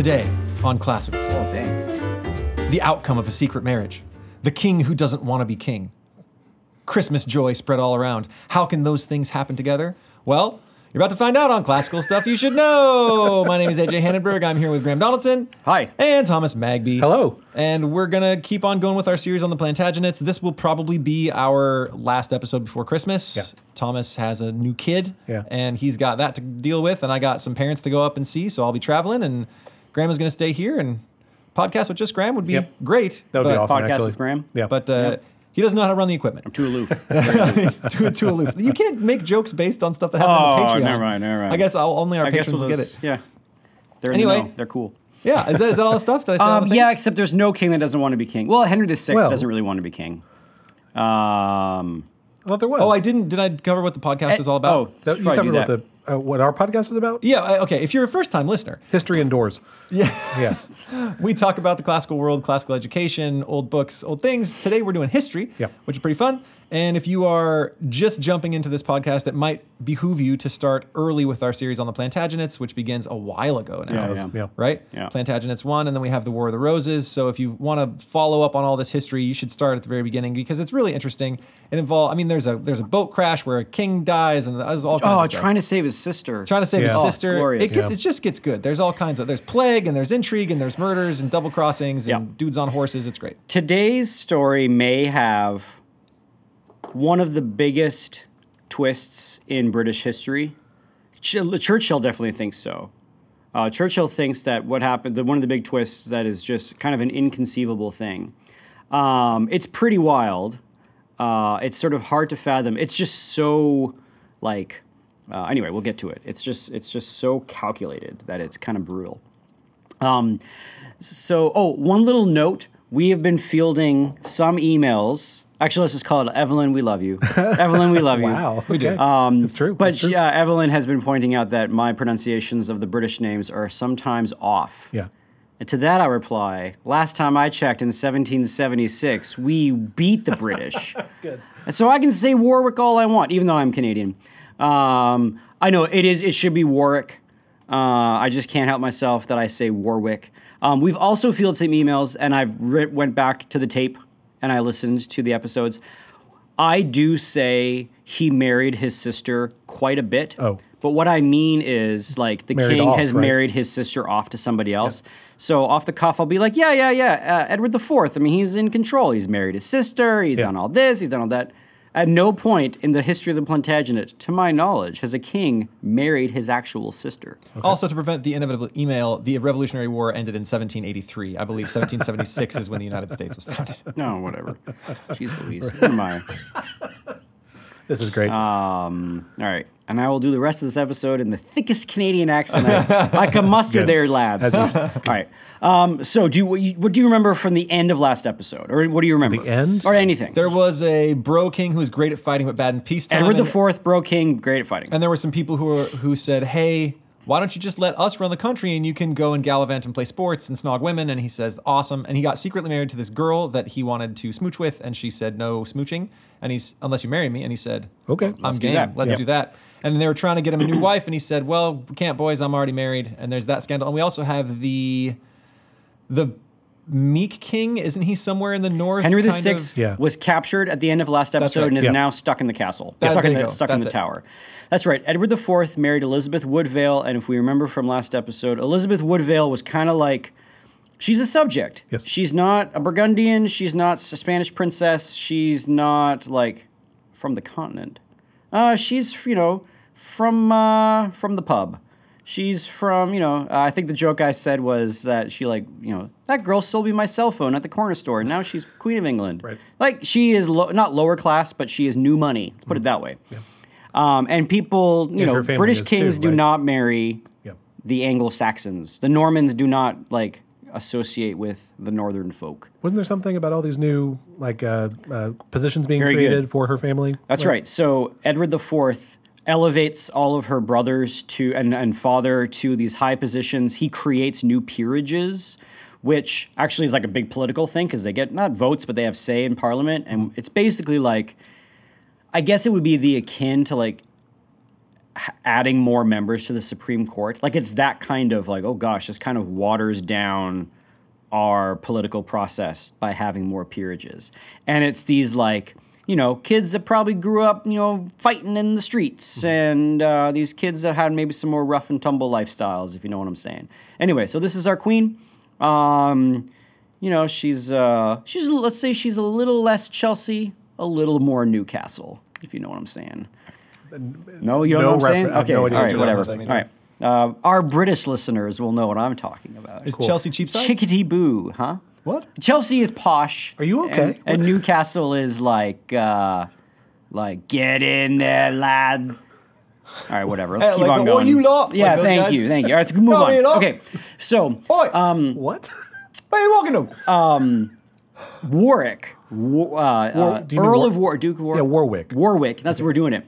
Today on Classic Stuff. Oh, dang. The outcome of a secret marriage. The king who doesn't want to be king. Christmas joy spread all around. How can those things happen together? Well, you're about to find out on Classical Stuff You Should Know. My name is AJ Hannenberg. I'm here with Graham Donaldson. Hi. And Thomas Magby. Hello. And we're going to keep on going with our series on the Plantagenets. This will probably be our last episode before Christmas. Yeah. Thomas has a new kid, and he's got that to deal with, and I got some parents to go up and see, so I'll be traveling, and Graham is going to stay here, and podcast with just Graham would be great. That would be awesome, podcast actually. With Graham. Yeah. But... He doesn't know how to run the equipment. I'm too aloof. He's too aloof. You can't make jokes based on stuff that happened on the Patreon. Never mind. I guess only our patrons will get it. Yeah. They're cool. Yeah. Is that all the stuff? Did I say all the things? Yeah, except there's no king that doesn't want to be king. Well, Henry VI doesn't really want to be king. Well, there was. Oh, I didn't. Did I cover what the podcast is all about? Oh, you covered what our podcast is about? Yeah. Okay. If you're a first-time listener, history indoors. Yeah. Yes. We talk about the classical world, classical education, old books, old things. Today we're doing history, which is pretty fun. And if you are just jumping into this podcast, it might behoove you to start early with our series on the Plantagenets, which begins a while ago now, right? Yeah. Plantagenets 1, and then we have the War of the Roses. So if you want to follow up on all this history, you should start at the very beginning because it's really interesting. It involves, there's a boat crash where a king dies, and there's all kinds of stuff. Trying to save his sister. It just gets good. There's all kinds of, there's plague, and there's intrigue, and there's murders, and double crossings, and dudes on horses. It's great. Today's story may have... one of the biggest twists in British history. Churchill definitely thinks so. Churchill thinks that what happened, one of the big twists that is just kind of an inconceivable thing. It's pretty wild. It's sort of hard to fathom. It's just so, anyway, we'll get to it. It's just so calculated that it's kind of brutal. One little note. We have been fielding some emails. Actually, let's just call it Evelyn, we love you. Evelyn, we love you. Wow, we do. It's true. But it's true. Evelyn has been pointing out that my pronunciations of the British names are sometimes off. Yeah. And to that I reply, last time I checked in 1776, we beat the British. Good. So I can say Warwick all I want, even though I'm Canadian. I know it should be Warwick. I just can't help myself that I say Warwick. We've also fielded some emails, and I've went back to the tape, and I listened to the episodes. I do say he married his sister quite a bit. Oh. But what I mean is, the king has married his sister off to somebody else. Yeah. So off the cuff, I'll be like, Edward IV. He's in control. He's married his sister. He's done all this. He's done all that. At no point in the history of the Plantagenet, to my knowledge, has a king married his actual sister. Okay. Also, to prevent the inevitable email, the Revolutionary War ended in 1783. I believe 1776 is when the United States was founded. No, whatever. Jeez Louise. Who am I? This is great. All right. And I will do the rest of this episode in the thickest Canadian accent I can muster there, lads. All right. So what do you remember from the end of last episode? Or what do you remember? The end? Or anything. There was a bro king who was great at fighting but bad in peacetime. Edward IV, bro king, great at fighting. And there were some people who said, hey, why don't you just let us run the country and you can go and gallivant and play sports and snog women? And he says, awesome. And he got secretly married to this girl that he wanted to smooch with. And she said, no smooching. And he's, unless you marry me. And he said, okay, I'm game. Let's do that. And they were trying to get him a new wife. And he said, well, we can't, boys. I'm already married. And there's that scandal. And we also have the meek king. Isn't he somewhere in the north? Henry VI was captured at the end of last episode and is now stuck in the castle. Stuck in the tower. That's right. Edward IV married Elizabeth Woodville. And if we remember from last episode, Elizabeth Woodville was kind of like... she's a subject. Yes. She's not a Burgundian. She's not a Spanish princess. She's not from the continent. She's from the pub. She's from I think the joke I said was that she that girl stole me my cell phone at the corner store. And now she's Queen of England. Right. She is not lower class, but she is new money. Let's put it that way. Yeah. And people British kings do not marry the Anglo-Saxons. The Normans do not associate with the northern folk. Wasn't there something about all these new positions being created for her family? That's right. So Edward IV elevates all of her brothers to and father to these high positions. He creates new peerages, which actually is a big political thing because they get not votes, but they have say in parliament. And it's basically I guess it would be the akin to adding more members to the Supreme Court. Like, it's that kind of, like, oh gosh, this kind of waters down our political process by having more peerages. And it's these, like, you know, kids that probably grew up, you know, fighting in the streets, and these kids that had maybe some more rough and tumble lifestyles, if you know what I'm saying. Anyway, so this is our queen. You know, she's let's say she's a little less Chelsea, a little more Newcastle, if you know what I'm saying. No, you don't know what I'm saying? Okay, no, all right, whatever. All right. Our British listeners will know what I'm talking about. Is cool. Chelsea Cheapside? Chickadee Boo, huh? What? Chelsea is posh. Are you okay? And Newcastle is like get in there, lad. All right, whatever. Let's keep on going. Oh, you lot. Yeah, like thank you. All right, so we move on. Okay, so what? Where are you walking to? Warwick, Earl of Warwick, Duke of Warwick. Yeah, Warwick. Warwick. That's okay. We're doing it.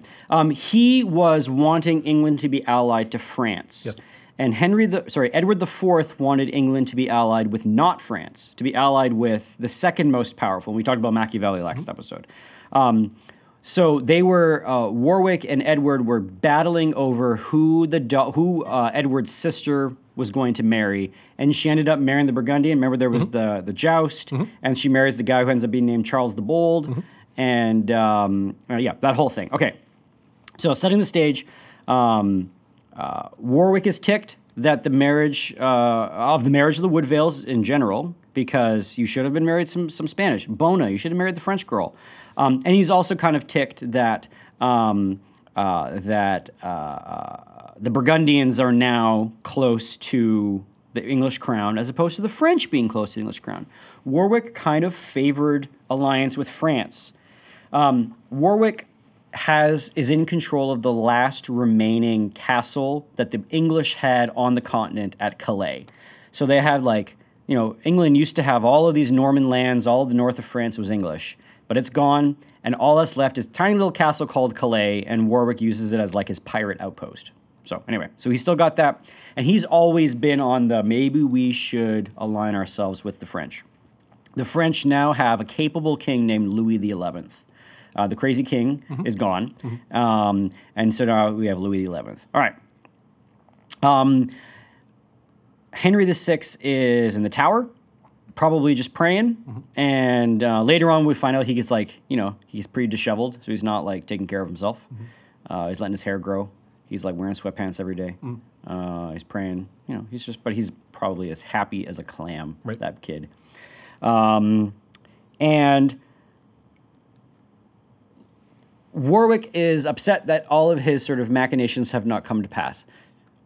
He was wanting England to be allied to France. Yes. And Edward IV wanted England to be allied with not France, to be allied with the second most powerful. We talked about Machiavelli last episode. So they were Warwick and Edward were battling over who Edward's sister was going to marry, and she ended up marrying the Burgundian. Remember, there was the joust, and she marries the guy who ends up being named Charles the Bold, and yeah, that whole thing. Okay, so setting the stage. Warwick is ticked that the marriage of the Woodvilles in general, because you should have been married some Spanish. Bona, you should have married the French girl. And he's also kind of ticked that the Burgundians are now close to the English crown as opposed to the French being close to the English crown. Warwick kind of favored alliance with France. Warwick is in control of the last remaining castle that the English had on the continent at Calais. So they had, like, you know, England used to have all of these Norman lands, all of the north of France was English, but it's gone, and all that's left is a tiny little castle called Calais, and Warwick uses it as, like, his pirate outpost. So anyway, so he's still got that, and he's always been on the maybe we should align ourselves with the French. The French now have a capable king named Louis XI. The crazy king is gone, and so now we have Louis XI. All right. Henry VI is in the tower, probably just praying, and later on we find out he gets, like, you know, he's pretty disheveled, so he's not, like, taking care of himself. He's letting his hair grow. He's, like, wearing sweatpants every day. He's praying. You know, but he's probably as happy as a clam, that kid. And Warwick is upset that all of his sort of machinations have not come to pass.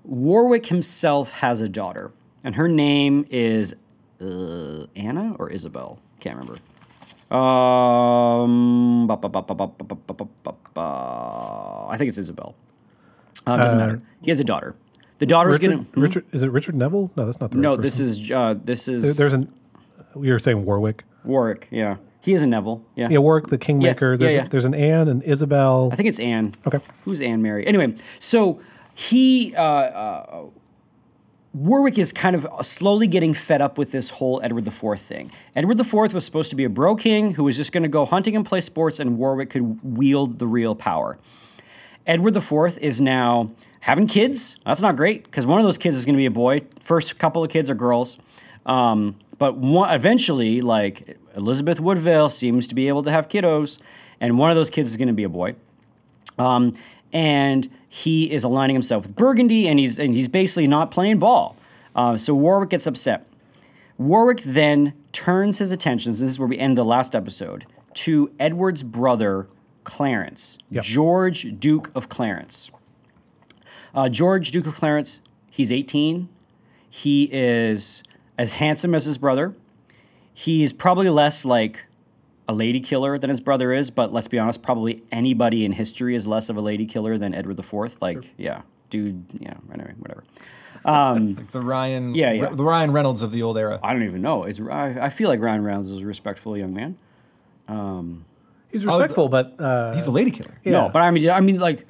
Warwick himself has a daughter, and her name is Anna or Isabel? Can't remember. I think it's Isabel. Doesn't matter. He has a daughter. The daughter's going to... Richard, is it Richard Neville? No, that's not the right person. No, this is... There's an... We were saying Warwick. Warwick, yeah. He is a Neville. Yeah. Yeah, Warwick, the Kingmaker. Yeah, there's an Anne and Isabel. I think it's Anne. Okay. Who's Anne Mary? Anyway, so he, Warwick is kind of slowly getting fed up with this whole Edward IV thing. Edward IV was supposed to be a bro king who was just going to go hunting and play sports, and Warwick could wield the real power. Edward IV is now having kids. That's not great, because one of those kids is going to be a boy. First couple of kids are girls. But eventually, like, Elizabeth Woodville seems to be able to have kiddos, and one of those kids is going to be a boy. And he is aligning himself with Burgundy, and he's basically not playing ball. So Warwick gets upset. Warwick then turns his attentions, this is where we end the last episode, to Edward's brother, Clarence, George, Duke of Clarence. George, Duke of Clarence, he's 18. He is as handsome as his brother. He's probably less, like, a lady killer than his brother is, but let's be honest, probably anybody in history is less of a lady killer than Edward IV. Like, anyway, whatever. Like the Ryan, the Ryan Reynolds of the old era. I don't even know. I feel like Ryan Reynolds is a respectful young man. He's respectful, but he's a lady killer. Yeah. No, but I mean, like,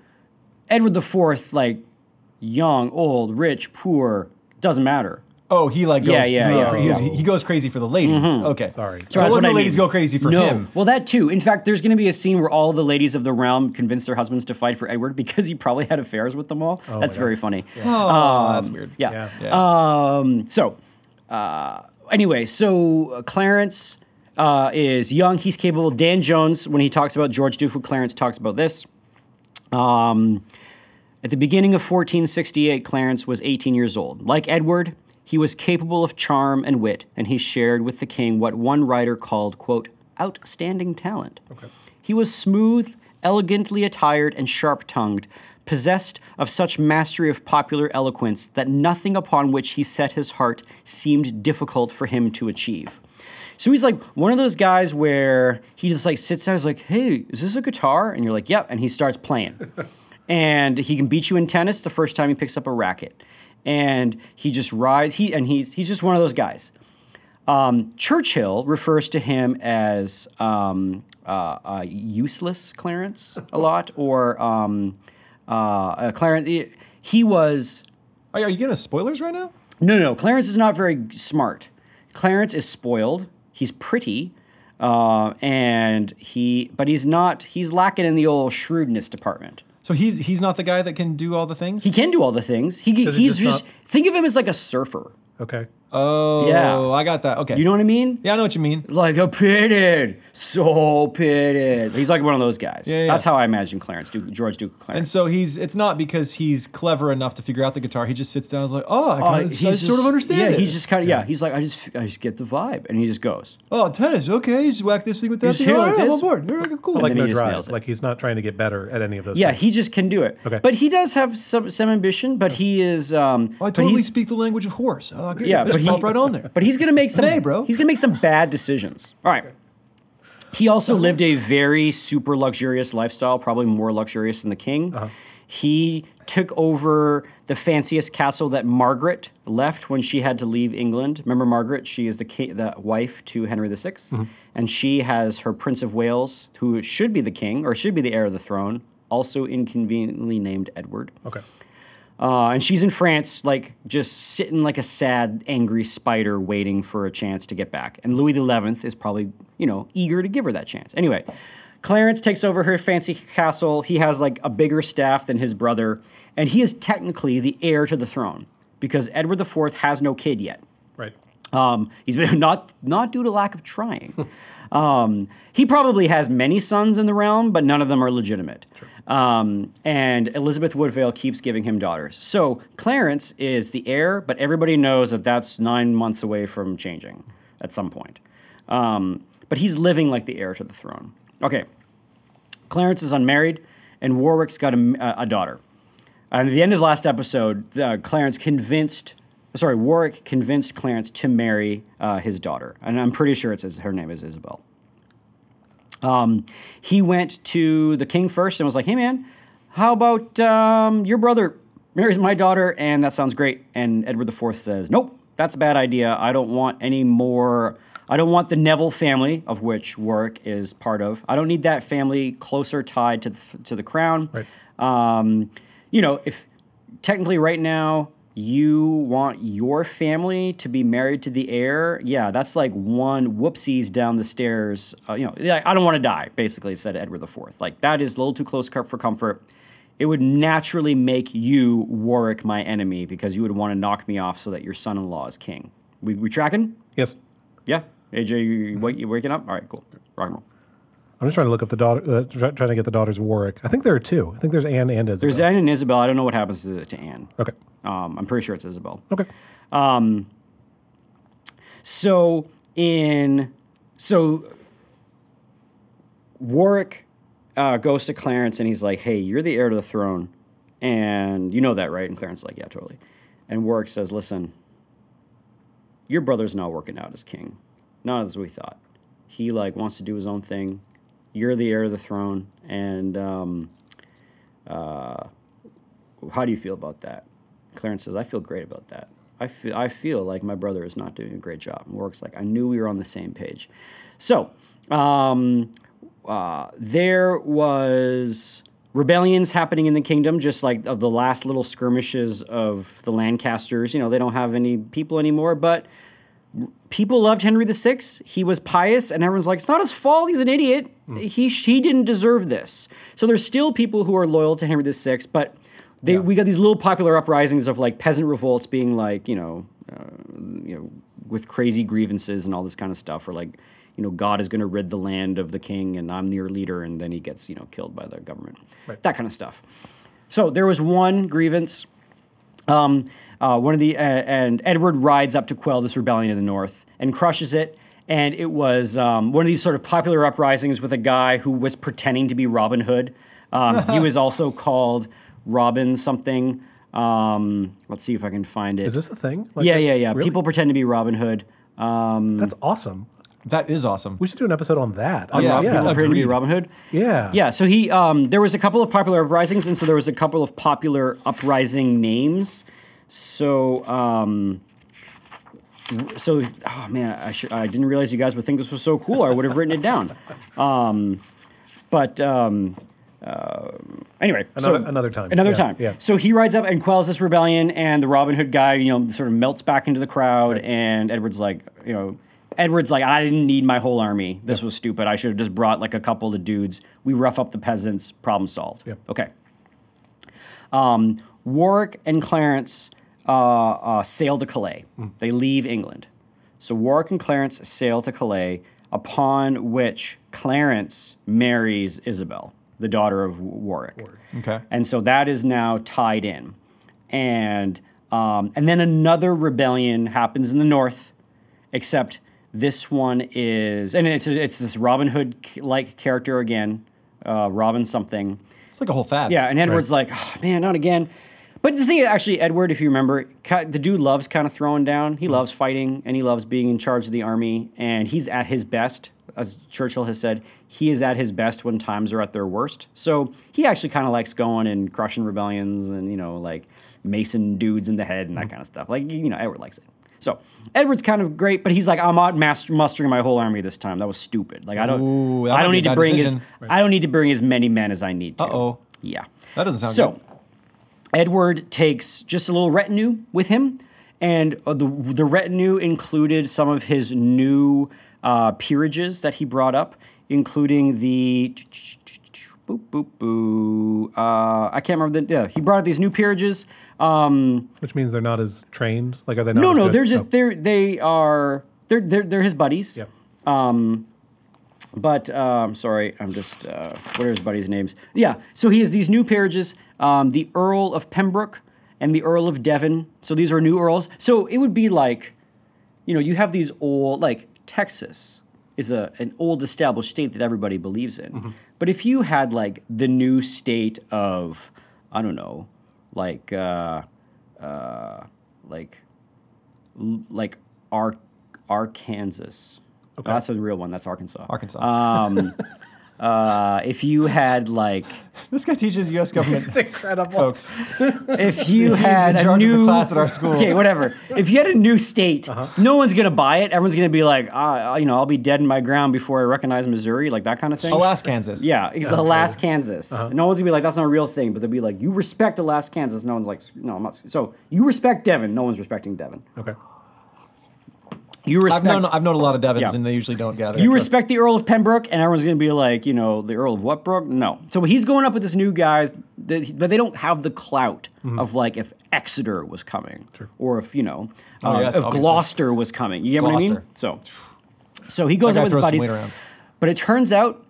Edward IV, like, young, old, rich, poor, doesn't matter. Oh, he like goes, he goes crazy for the ladies. Mm-hmm. Okay, sorry. So that's what the ladies go crazy for him. Well, that too. In fact, there's going to be a scene where all the ladies of the realm convince their husbands to fight for Edward because he probably had affairs with them all. Oh, that's very funny. Yeah. Oh, that's weird. Yeah. So Clarence is young. He's capable. Dan Jones, when he talks about George, Duke of Clarence, talks about this. At the beginning of 1468, Clarence was 18 years old. Like Edward, he was capable of charm and wit, and he shared with the king what one writer called, quote, outstanding talent. Okay. He was smooth, elegantly attired, and sharp-tongued, possessed of such mastery of popular eloquence that nothing upon which he set his heart seemed difficult for him to achieve. So he's like one of those guys where he just like sits there and is like, hey, is this a guitar? And you're like, yep, and he starts playing. And he can beat you in tennis the first time he picks up a racket. And he just rides. He's just one of those guys. Churchill refers to him as useless Clarence a lot, or Clarence. He was. Are you getting spoilers right now? No. Clarence is not very smart. Clarence is spoiled. He's pretty, but he's not. He's lacking in the old shrewdness department. So he's not the guy that can do all the things? He can do all the things. Think of him as like a surfer. Okay. Oh, yeah. I got that. Okay. You know what I mean? Yeah, I know what you mean. Like a pitted. So pitted. He's like one of those guys. Yeah. That's how I imagine Clarence, George Duke of Clarence. And so it's not because he's clever enough to figure out the guitar. He just sits down and is like, I sort of understand it. Yeah, he's just kind of, he's like, I just get the vibe. And he just goes. Oh, tennis. Okay. You just whack this thing with that thing. I'm on board. Cool. Like no drive. Like he's not trying to get better at any of those things. Yeah, he just can do it. Okay. But he does have some ambition, but he is... I totally speak the language of horse. Oh, I get it. But he's gonna make some. Hey, bro. He's gonna make some bad decisions. All right. He also lived a very super luxurious lifestyle, probably more luxurious than the king. Uh-huh. He took over the fanciest castle that Margaret left when she had to leave England. Remember Margaret? She is the wife to Henry VI, mm-hmm. and she has her Prince of Wales, who should be the king or should be the heir of the throne, also inconveniently named Edward. Okay. And she's in France, like, just sitting like a sad, angry spider waiting for a chance to get back. And Louis XI is probably, eager to give her that chance. Anyway, Clarence takes over her fancy castle. He has, like, a bigger staff than his brother. And he is technically the heir to the throne because Edward IV has no kid yet. Right. He's been not due to lack of trying. He probably has many sons in the realm, but none of them are legitimate. Sure. And Elizabeth Woodville keeps giving him daughters. So Clarence is the heir, but everybody knows that that's 9 months away from changing at some point. But he's living like the heir to the throne. Okay. Clarence is unmarried, and Warwick's got a daughter. And at the end of the last episode, Warwick convinced Clarence to marry his daughter. And I'm pretty sure her name is Isabel. He went to the king first and was like, hey, man, how about your brother marries my daughter? And that sounds great. And Edward IV says, nope, that's a bad idea. I don't want any more. I don't want the Neville family, of which Warwick is part of. I don't need that family closer tied to the crown. Right. If technically right now... You want your family to be married to the heir? Yeah, that's like one whoopsies down the stairs. I don't want to die, basically, said Edward IV. Like, that is a little too close for comfort. It would naturally make you, Warwick, my enemy, because you would want to knock me off so that your son-in-law is king. We tracking? Yes. Yeah? AJ, you waking up? All right, cool. Rock and roll. I'm just trying to look up the daughter, trying to get the daughters of Warwick. I think there are two. I think there's Anne and Isabel. There's Anne and Isabel. I don't know what happens to Anne. Okay. I'm pretty sure it's Isabel. Okay. So Warwick goes to Clarence and he's like, hey, you're the heir to the throne. And you know that, right? And Clarence's like, yeah, totally. And Warwick says, listen, your brother's not working out as king. Not as we thought. He wants to do his own thing. You're the heir to the throne, and how do you feel about that? Clarence says, I feel great about that. I feel like my brother is not doing a great job. And Warwick's like, I knew we were on the same page. So there was rebellions happening in the kingdom, just like of the last little skirmishes of the Lancasters. You know, they don't have any people anymore, but people loved Henry VI. He was pious, and everyone's like, it's not his fault. He's an idiot. He didn't deserve this. So there's still people who are loyal to Henry VI, but we got these little popular uprisings of like peasant revolts being like, with crazy grievances and all this kind of stuff, or like, you know, God is going to rid the land of the king and I'm your leader, and then he gets, killed by the government. Right. That kind of stuff. So there was one grievance. And Edward rides up to quell this rebellion in the north and crushes it. And it was one of these sort of popular uprisings with a guy who was pretending to be Robin Hood. He was also called Robin something. Let's see if I can find it. Is this a thing? Yeah. Really? People pretend to be Robin Hood. That's awesome. That is awesome. We should do an episode on that. People pretend to be Robin Hood. Yeah. Yeah, so he there was a couple of popular uprisings, and so there was a couple of popular uprising names. So oh man, I didn't realize you guys would think this was so cool. I would have written it down. Anyway, another time. Yeah. So he rides up and quells this rebellion, and the Robin Hood guy, sort of melts back into the crowd, and Edward's like, I didn't need my whole army. This was stupid. I should have just brought like a couple of dudes. We rough up the peasants. Problem solved. Yep. Okay. Warwick and Clarence sail to Calais. They leave England. So Warwick and Clarence sail to Calais, upon which Clarence marries Isabel, the daughter of Warwick. Okay. And so that is now tied in. And then another rebellion happens in the north, except this one is, and it's this Robin Hood-like character again, Robin something. It's like a whole fad. Yeah, and Edward's like, oh, man, not again. But the thing is, actually, Edward, if you remember, the dude loves kind of throwing down. He loves fighting, and he loves being in charge of the army, and he's at his best. As Churchill has said, he is at his best when times are at their worst. So he actually kind of likes going and crushing rebellions and, macing dudes in the head and that kind of stuff. Like, Edward likes it. So Edward's kind of great, but he's like, I'm not mustering my whole army this time. That was stupid. Like I don't need to bring as many men as I need to. Uh-oh. Yeah. That doesn't sound good. So Edward takes just a little retinue with him, and the retinue included some of his new peerages that he brought up, including the I can't remember the. Yeah, he brought up these new peerages. Which means they're not as trained? Like, are they not? No, as good? They're just they're his buddies. Yep. What are his buddies' names? Yeah. So he has these new peerages, the Earl of Pembroke and the Earl of Devon. So these are new earls. So it would be like, you have these old, like Texas is an old established state that everybody believes in. Mm-hmm. But if you had like the new state of, I don't know, Arkansas. Okay. Oh, that's a real one. That's Arkansas. If you had like this guy teaches U.S. government, it's incredible, folks. If you had a new class at our school, okay, whatever. If you had a new state, no one's gonna buy it. Everyone's gonna be like, I'll be dead in my ground before I recognize Missouri, like that kind of thing. Alaska, Kansas. Yeah, it's Alaska, Kansas. No one's gonna be like, that's not a real thing, but they'll be like, you respect Alaska, Kansas. No one's like, no, I'm not. So you respect Devon. No one's respecting Devon. Okay. I've known a lot of Devons, and they usually don't gather. You respect the Earl of Pembroke, and everyone's going to be like, the Earl of what Brook? No. So he's going up with this new guys, but they don't have the clout of, like, if Exeter was coming. Sure. Or if, if obviously Gloucester was coming. You get what I mean? So he goes up with his buddies. But it turns out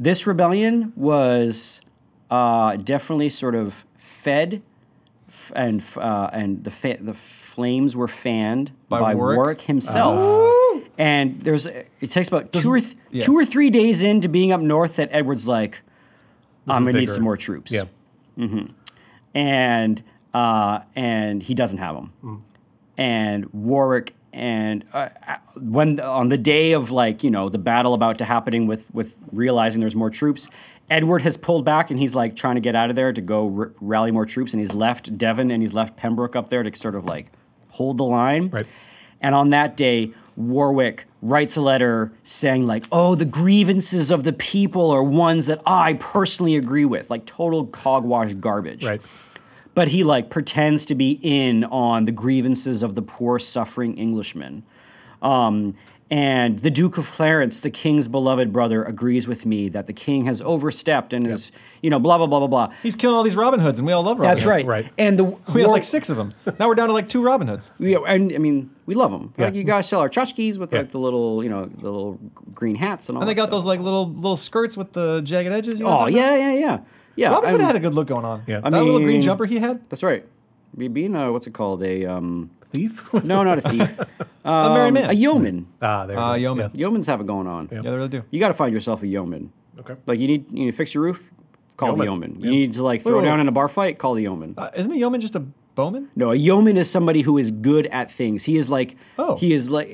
this rebellion was definitely sort of fed, and the flames were fanned by Warwick himself. And it takes about two or 3 days into being up north that Edward's like, I'm gonna need some more troops. Yeah. Mm-hmm. And he doesn't have them. Mm. And Warwick when on the day of the battle about to happening with realizing there's more troops, Edward has pulled back, and he's like trying to get out of there to go rally more troops, and he's left Devon and he's left Pembroke up there to sort of like hold the line. Right. And on that day, Warwick writes a letter saying like, oh, the grievances of the people are ones that I personally agree with, like total hogwash garbage. Right. But he like pretends to be in on the grievances of the poor suffering Englishmen. And the Duke of Clarence, the king's beloved brother, agrees with me that the king has overstepped and is, you know, blah, blah, blah, blah, blah. He's killed all these Robin Hoods, and we all love Robin Hoods. That's right. And we have like six of them. Now we're down to like two Robin Hoods. Yeah, and I mean, we love them. Yeah. Like, you guys sell our tchotchkes with like the little, you know, the little green hats and all. And they got those like little skirts with the jagged edges. You know, yeah. Robin Hood had a good look going on. Yeah. I mean, little green jumper he had. That's right. Being a, what's it called? Thief? No, not a thief. A merry man. A yeoman. Ah, there it is. Yeoman. Yeah. Yeomans have it going on. Yeah, they really do. You got to find yourself a yeoman. Okay. Like, you need to fix your roof, call the yeoman. You need to, like, throw down in a bar fight, call the yeoman. Isn't a yeoman just a bowman? No, a yeoman is somebody who is good at things. He's like the handyman. I thought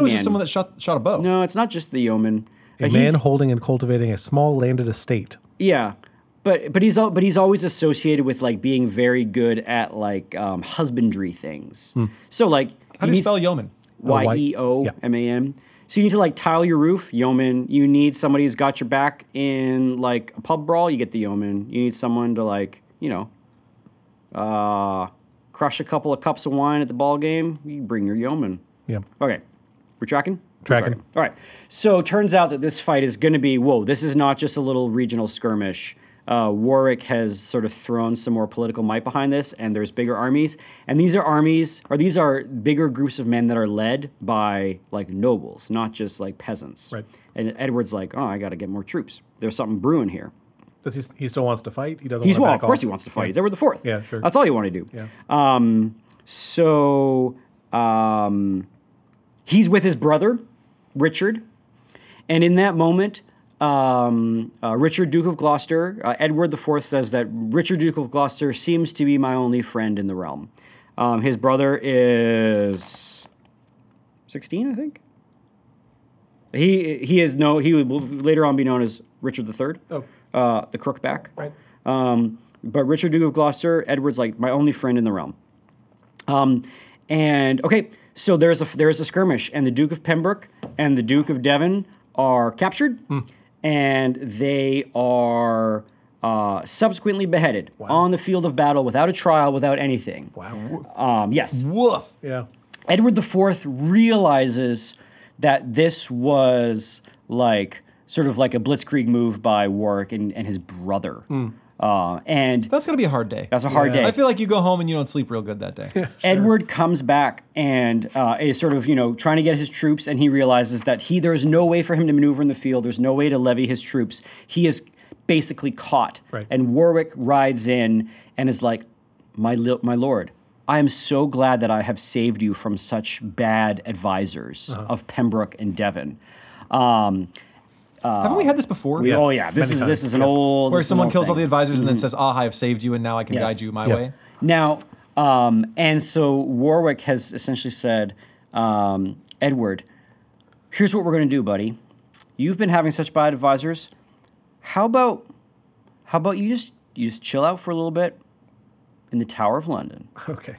it was just someone that shot a bow. No, it's not just the yeoman. A man holding and cultivating a small landed estate. Yeah. But he's always associated with like being very good at like husbandry things. Hmm. So like how do you spell yeoman? YEOMAN. So you need to like tile your roof, yeoman. You need somebody who's got your back in like a pub brawl, you get the yeoman. You need someone to like, you know, crush a couple of cups of wine at the ball game, you bring your yeoman. Yeah. Okay. We're tracking? Tracking. All right. So turns out that this fight is going to be this is not just a little regional skirmish. Warwick has sort of thrown some more political might behind this, and there's bigger armies. And these are bigger groups of men that are led by like nobles, not just like peasants. Right. And Edward's like, oh, I got to get more troops. There's something brewing here. Does he still wants to fight? He doesn't. Of course he wants to fight. Yeah. He's Edward IV. Yeah, sure. That's all you want to do. Yeah. He's with his brother, Richard, and in that moment. Richard, Duke of Gloucester, Edward IV says that Richard, Duke of Gloucester, seems to be my only friend in the realm. His brother is 16, I think. He will later on be known as Richard III, the crookback. Right. But Richard, Duke of Gloucester, Edward's like my only friend in the realm. So there's a skirmish, and the Duke of Pembroke and the Duke of Devon are captured. Mm. And they are subsequently beheaded on the field of battle without a trial, without anything. Wow. Yes. Woof. Yeah. Edward IV realizes that this was like sort of like a blitzkrieg move by Warwick and his brother. Mm. And that's going to be a hard day. That's a hard day. I feel like you go home and you don't sleep real good that day. Sure. Edward comes back and is sort of, you know, trying to get his troops, and he realizes that there's no way for him to maneuver in the field. There's no way to levy his troops. He is basically caught. Right. And Warwick rides in and is like, my lord, I am so glad that I have saved you from such bad advisors of Pembroke and Devon. Haven't we had this before? Oh yeah, this is an old where someone kills all the advisors and then says, "Ah, I have saved you, and now I can guide you my way." Now, and so Warwick has essentially said, "Edward, here's what we're going to do, buddy. You've been having such bad advisors. How about you just chill out for a little bit in the Tower of London, okay?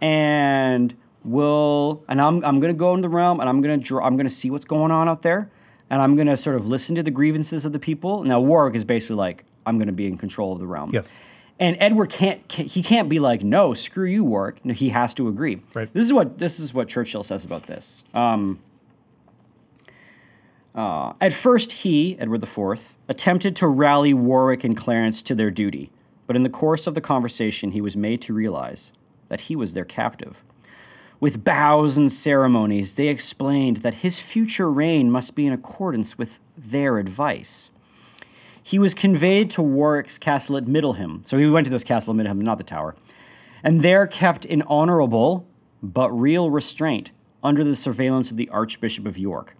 And I'm going to go in the realm, and I'm going to see what's going on out there." And I'm going to sort of listen to the grievances of the people. Now, Warwick is basically like, I'm going to be in control of the realm. Yes. And Edward can't be like, no, screw you, Warwick. No, he has to agree. Right. This is what Churchill says about this. At first, Edward IV, attempted to rally Warwick and Clarence to their duty. But in the course of the conversation, he was made to realize that he was their captive. With bows and ceremonies, they explained that his future reign must be in accordance with their advice. He was conveyed to Warwick's castle at Middleham. So he went to this castle at Middleham, not the tower. And there kept in honorable but real restraint under the surveillance of the Archbishop of York.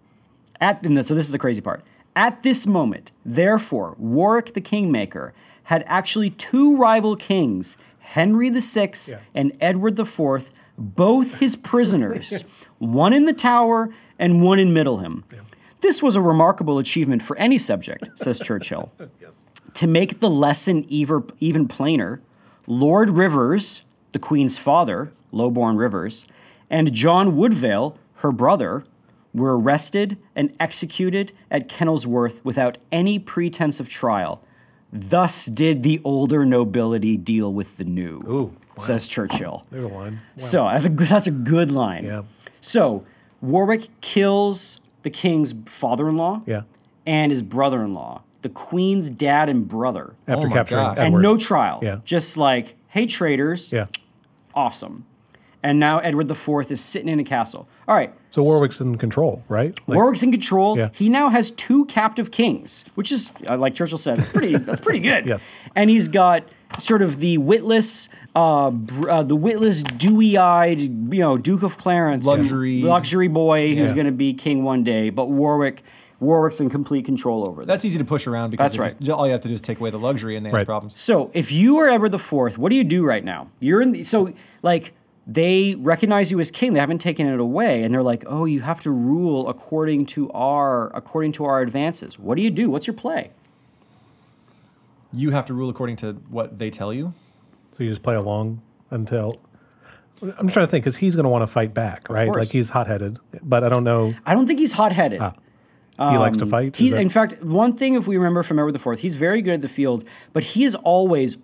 So this is the crazy part. At this moment, therefore, Warwick the Kingmaker had actually two rival kings, Henry VI and Edward IV, both his prisoners, one in the Tower and one in Middleham. Yeah. This was a remarkable achievement for any subject, says Churchill. Yes. To make the lesson even plainer, Lord Rivers, the Queen's father, low-born Rivers, and John Woodville, her brother, were arrested and executed at Kenilworth without any pretense of trial. Thus did the older nobility deal with the new, ooh, wow, says Churchill. There's a line. Wow. So that's a good line. Yeah. So Warwick kills the king's father-in-law and his brother-in-law, the queen's dad and brother. After capturing Edward. And no trial. Yeah. Just like, hey, traitors. Yeah. Awesome. And now Edward IV is sitting in a castle. All right. So Warwick's in control, right? Like, Warwick's in control. Yeah. He now has two captive kings, which is, like Churchill said, it's pretty. That's pretty good. Yes. And he's got sort of the witless, dewy-eyed, Duke of Clarence, luxury boy who's going to be king one day. But Warwick's in complete control over this. That's easy to push around because all you have to do is take away the luxury and they have problems. So if you are Edward IV, what do you do right now? They recognize you as king. They haven't taken it away, and they're like, "Oh, you have to rule according to our advances." What do you do? What's your play? You have to rule according to what they tell you. So you just play along until. I'm trying to think because he's going to want to fight back, right? Like he's hot-headed, but I don't know. I don't think he's hot-headed. Ah. He likes to fight? In fact, one thing, if we remember from Edward IV, he's very good at the field, but he has always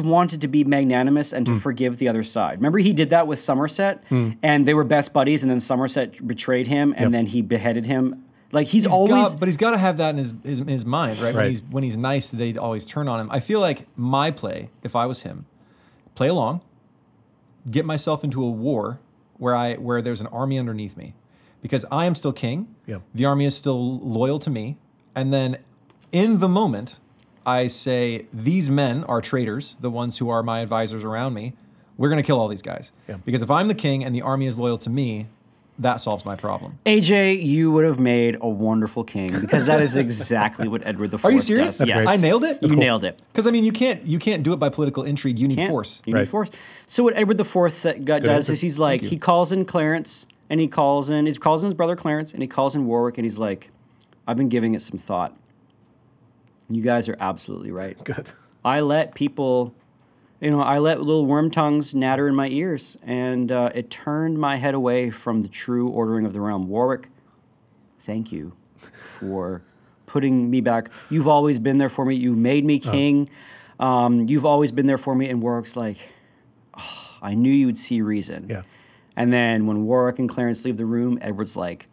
wanted to be magnanimous and to forgive the other side. Remember, he did that with Somerset, and they were best buddies, and then Somerset betrayed him, and then he beheaded him. Like, he's always... But he's got to have that in his mind, right? When he's nice, they always turn on him. I feel like my play, if I was him, play along, get myself into a war where there's an army underneath me. Because I am still king, the army is still loyal to me, and then in the moment, I say, these men are traitors, the ones who are my advisors around me, we're going to kill all these guys. Yeah. Because if I'm the king and the army is loyal to me, that solves my problem. AJ, you would have made a wonderful king, because that is exactly what Edward IV does. Are you serious? Yes. I nailed it? You nailed it. Because, I mean, you can't do it by political intrigue, you need force. You need force. So what Edward IV does is he's like, he calls in Clarence... And he calls in his brother Clarence, and he calls in Warwick, and he's like, I've been giving it some thought. You guys are absolutely right. Good. I let people, I let little worm tongues natter in my ears, and it turned my head away from the true ordering of the realm. Warwick, thank you for putting me back. You've always been there for me. You made me king. Oh. You've always been there for me. And Warwick's like, oh, I knew you would see reason. Yeah. And then when Warwick and Clarence leave the room, Edward's like,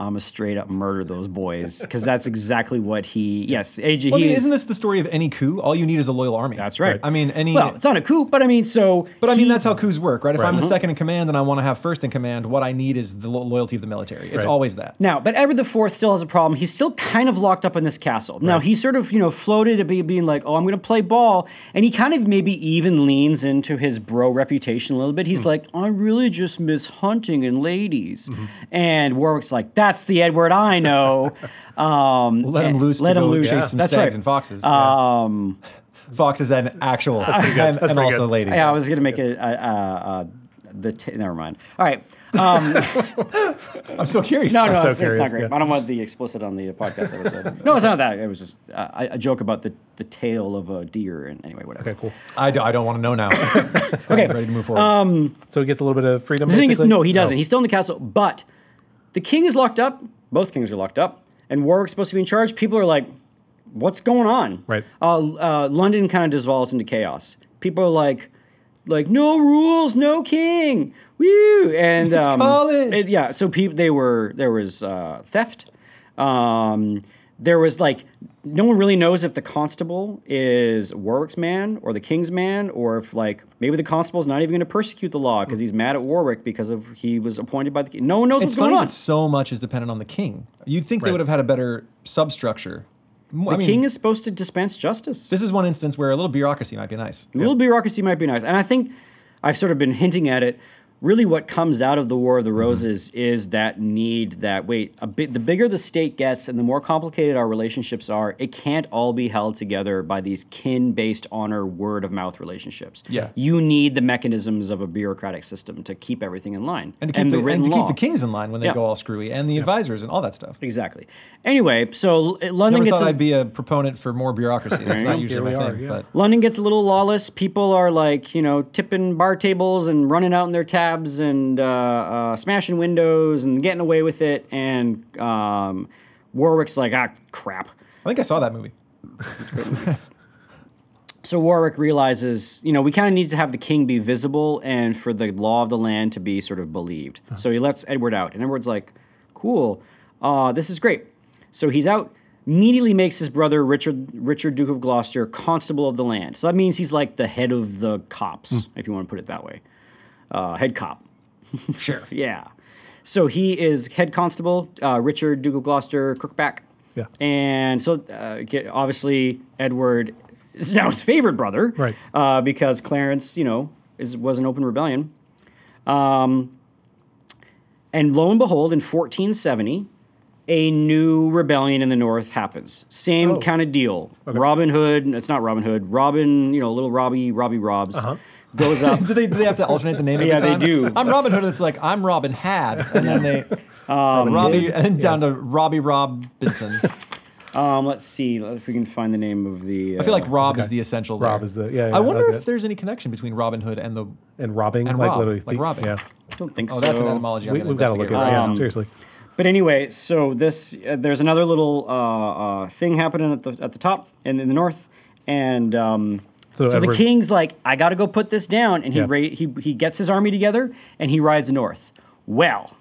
I'm a straight up murder those boys. Because that's exactly what AJ... isn't this the story of any coup? All you need is a loyal army. That's right. I mean, Well, it's not a coup, but I mean, so... But I mean, that's how coups work, right? If I'm the second in command and I want to have first in command, what I need is the loyalty of the military. It's always that. Now, but Edward IV still has a problem. He's still kind of locked up in this castle. Now, he sort of, floated to being like, oh, I'm going to play ball. And he kind of maybe even leans into his bro reputation a little bit. He's like, I really just miss hunting and ladies. Mm-hmm. And Warwick's like, that's the Edward I know. Let him loose. Chase some stags and foxes. Foxes and actual, and also ladies. Yeah, I was gonna make never mind. All right. I'm so curious. No, it's not great. Yeah. I don't want the explicit on the podcast episode. No, it's not that. It was just a joke about the tail of a deer. And anyway, whatever. Okay, cool. I don't want to know now. Okay, ready to move forward. So he gets a little bit of freedom. The thing is, no, he doesn't. He's still in the castle, but. The king is locked up. Both kings are locked up. And Warwick's supposed to be in charge. People are like, what's going on? Right. London kind of dissolves into chaos. People are like no rules, no king. Woo! And it's college. So there was theft. There was no one really knows if the constable is Warwick's man or the king's man, or if maybe the constable's not even going to persecute the law because he's mad at Warwick because of he was appointed by the king. No one knows what's going on. It's funny that so much is dependent on the king. You'd think they would have had a better substructure. The king is supposed to dispense justice. This is one instance where a little bureaucracy might be nice. A little bureaucracy might be nice. And I think I've sort of been hinting at it. Really what comes out of the War of the Roses is that need the bigger the state gets and the more complicated our relationships are, it can't all be held together by these kin-based honor word-of-mouth relationships. Yeah. You need the mechanisms of a bureaucratic system to keep everything in line. And to keep, the kings in line when they go all screwy and the advisors and all that stuff. Exactly. Anyway, so London never thought I'd be a proponent for more bureaucracy. That's not usually my thing. Yeah. But London gets a little lawless. People are tipping bar tables and running out in their tabs. slabs and smashing windows and getting away with it. And Warwick's like, ah, crap. I think I saw that movie. It's a great movie. So Warwick realizes, you know, we kind of need to have the king be visible and for the law of the land to be sort of believed. Uh-huh. So he lets Edward out. And Edward's like, cool, this is great. So he's out, immediately makes his brother, Richard, Duke of Gloucester, constable of the land. So that means he's like the head of the cops, if you want to put it that way. Head cop. Sure. Yeah. So he is head constable, Richard, Duke of Gloucester, crookback. Yeah. And so obviously Edward... It's now his favorite brother, right? Because Clarence, you know, was an open rebellion. And lo and behold, in 1470, a new rebellion in the north happens. Same kind of deal. Okay. Robin Hood, it's not Robin Hood. Robin, you know, little Robbie Robs goes up. do they have to alternate the name? Yeah, they do. I'm Robin Hood. And it's like I'm Robin Had, and then they Robbie Hood, and down to Robbie Robinson. Let's see if we can find the name of the... I feel like Rob is the essential there. Rob is the... Yeah, I wonder if there's any connection between Robin Hood and the... And robbing? And Rob, literally. Like robbing. Yeah. I don't think so. Oh, that's an etymology. We've got to look at it. Yeah, seriously. But anyway, so this... there's another little thing happening at the top and in the north. And so Edward, the king's like, I got to go put this down. And he gets his army together and he rides north. Well...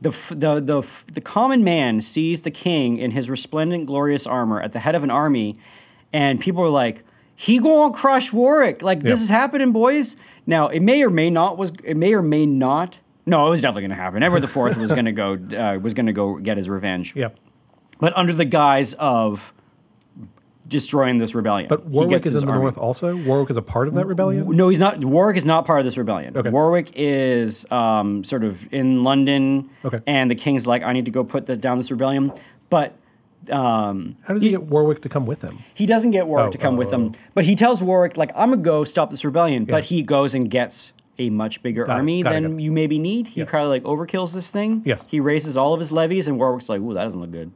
The common man sees the king in his resplendent, glorious armor at the head of an army, and people are like, "He gonna crush Warwick! Like this is happening, boys." Now it may or may not. No, it was definitely gonna happen. Edward IV was gonna go get his revenge. Yep. But under the guise of destroying this rebellion. But Warwick is in the north also? Warwick is a part of that rebellion? No, he's not. Warwick is not part of this rebellion. Okay. Warwick is sort of in London, and the king's like, I need to go put down this rebellion. But... how does he get Warwick to come with him? He doesn't get Warwick to come with him, but he tells Warwick, like, I'm going to go stop this rebellion. Yeah. But he goes and gets a much bigger army than you maybe need. He kind of, like, overkills this thing. Yes. He raises all of his levies, and Warwick's like, ooh, that doesn't look good.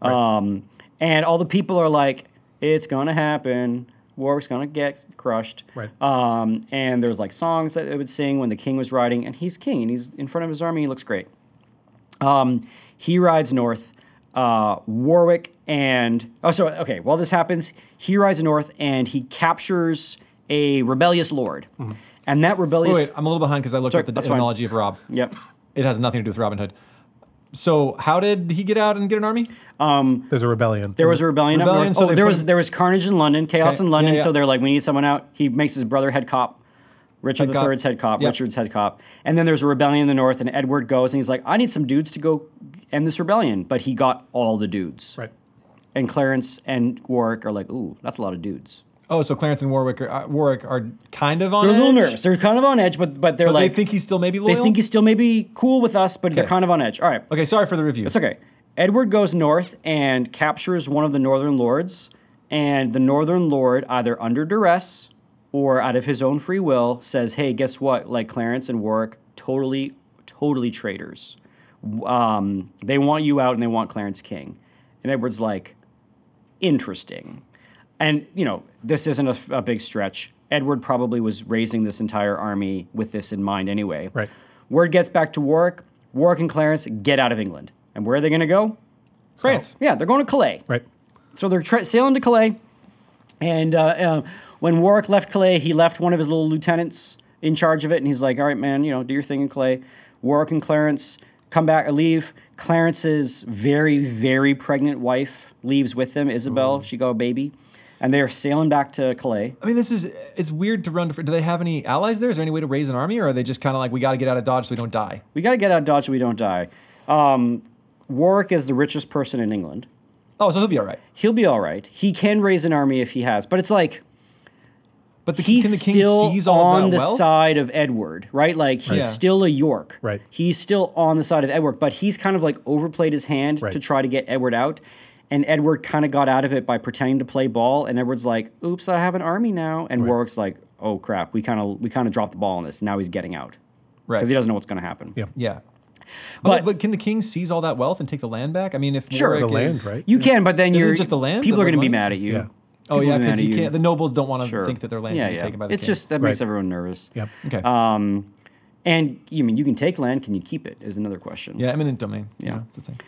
Right. And all the people are like... It's gonna happen. Warwick's gonna get crushed. Right. And there's like songs that they would sing when the king was riding, and he's king, and he's in front of his army. He looks great. He rides north. Warwick and while this happens, he rides north and he captures a rebellious lord, and that rebellious. Wait, I'm a little behind because I looked up the etymology of Rob. Yep. It has nothing to do with Robin Hood. So how did he get out and get an army? There's a rebellion. There was a rebellion. So there was carnage in London, chaos in London. Yeah. So they're like, we need someone out. He makes his brother head cop, Richard III's head cop, Richard's head cop. And then there's a rebellion in the north, and Edward goes, and he's like, I need some dudes to go end this rebellion. But he got all the dudes. Right. And Clarence and Warwick are like, ooh, that's a lot of dudes. Oh, so Clarence and Warwick are kind of on edge? They're a little nervous. They're kind of on edge, but like... they think he's still maybe loyal? They think he's still maybe cool with us, but they're kind of on edge. All right. Okay, sorry for the review. It's okay. Edward goes north and captures one of the northern lords, and the northern lord, either under duress or out of his own free will, says, hey, guess what? Like, Clarence and Warwick, totally, totally traitors. They want you out, and they want Clarence king. And Edward's like, interesting. And, you know, this isn't a big stretch. Edward probably was raising this entire army with this in mind anyway. Right. Word gets back to Warwick. Warwick and Clarence get out of England. And where are they going to go? France. Yeah, they're going to Calais. Right. So they're sailing to Calais. And when Warwick left Calais, he left one of his little lieutenants in charge of it. And he's like, all right, man, you know, do your thing in Calais. Warwick and Clarence come back and leave. Clarence's very, very pregnant wife leaves with them, Isabel. She got a baby. And they're sailing back to Calais. I mean, it's weird to run to... Do they have any allies there? Is there any way to raise an army? Or are they just kind of like, we got to get out of Dodge so we don't die? We got to get out of Dodge so we don't die. Warwick is the richest person in England. Oh, so he'll be all right. He'll be all right. He can raise an army if he has. But it's like... But can the king still seize all on the side of Edward, right? Like, he's still a York. Right. He's still on the side of Edward. But he's kind of like overplayed his hand to try to get Edward out. And Edward kind of got out of it by pretending to play ball. And Edward's like, oops, I have an army now. And Warwick's like, oh, crap, we kind of dropped the ball on this. Now he's getting out. Right. Because he doesn't know what's going to happen. Yeah. Yeah. But can the king seize all that wealth and take the land back? I mean, if Warwick is... Land, right? You can, but then you're... just the land? People are going to be mad at you. Yeah. Oh, yeah, because you can't... The nobles don't want to think that their land can be taken by the king. It's just... That makes everyone nervous. Yeah. Okay. And you mean you can take land? Can you keep it? Is another question. Yeah, eminent domain. Yeah, you know, it's a thing.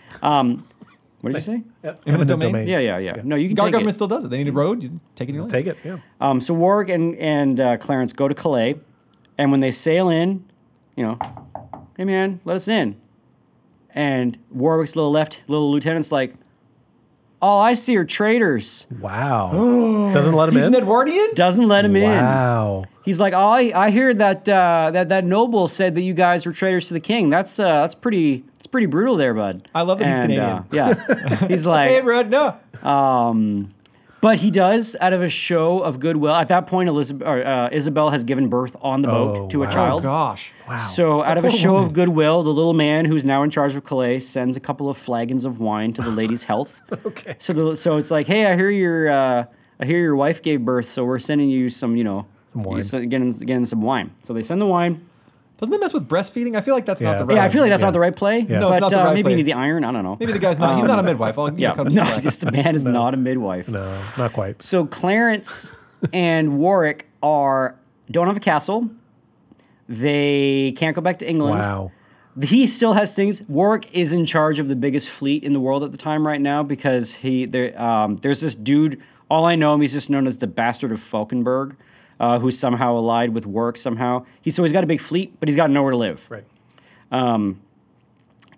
What did you say? Eminent domain. Yeah. No, you can. Our government still does it. They need a road. You take it. Just take it. Yeah. So Warwick and Clarence go to Calais, and when they sail in, you know, hey man, let us in. And Warwick's little lieutenant's like, all I see are traitors. Wow. Doesn't let him in. He's an Edwardian? Doesn't let him in. Wow. He's like, oh, I hear that that noble said that you guys were traitors to the king. That's pretty. It's pretty brutal there, bud. I love that he's Canadian. Yeah. He's like, hey, bro, no. But he does, out of a show of goodwill. At that point, Isabel has given birth on the boat to a child. Oh, gosh. Wow. So out of a show of goodwill, the little man who's now in charge of Calais sends a couple of flagons of wine to the lady's health. Okay. So it's like, hey, I hear your wife gave birth, so we're sending you some, you know, some wine. Getting some wine. So they send the wine. Doesn't that mess with breastfeeding? I feel like that's not the right. Yeah, I feel like that's not the right play. Yeah. No, but, it's not the right maybe play. You need the iron. I don't know. Maybe the guy's not. He's not a midwife. The man is not a midwife. No, not quite. So Clarence and Warwick don't have a castle. They can't go back to England. Wow. He still has things. Warwick is in charge of the biggest fleet in the world at the time right now because there's this dude. All I know him. He's just known as the Bastard of Falkenberg. Who's somehow allied with work somehow. He's got a big fleet, but he's got nowhere to live. Right. And